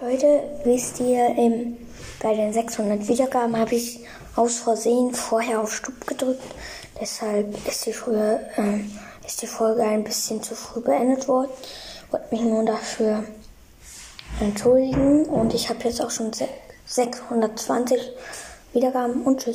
Leute, wisst ihr, bei den 600 Wiedergaben habe ich aus Versehen vorher auf Stopp gedrückt. Deshalb ist die Folge ein bisschen zu früh beendet worden. Ich wollte mich nur dafür entschuldigen. Und ich habe jetzt auch schon 620 Wiedergaben und tschüss.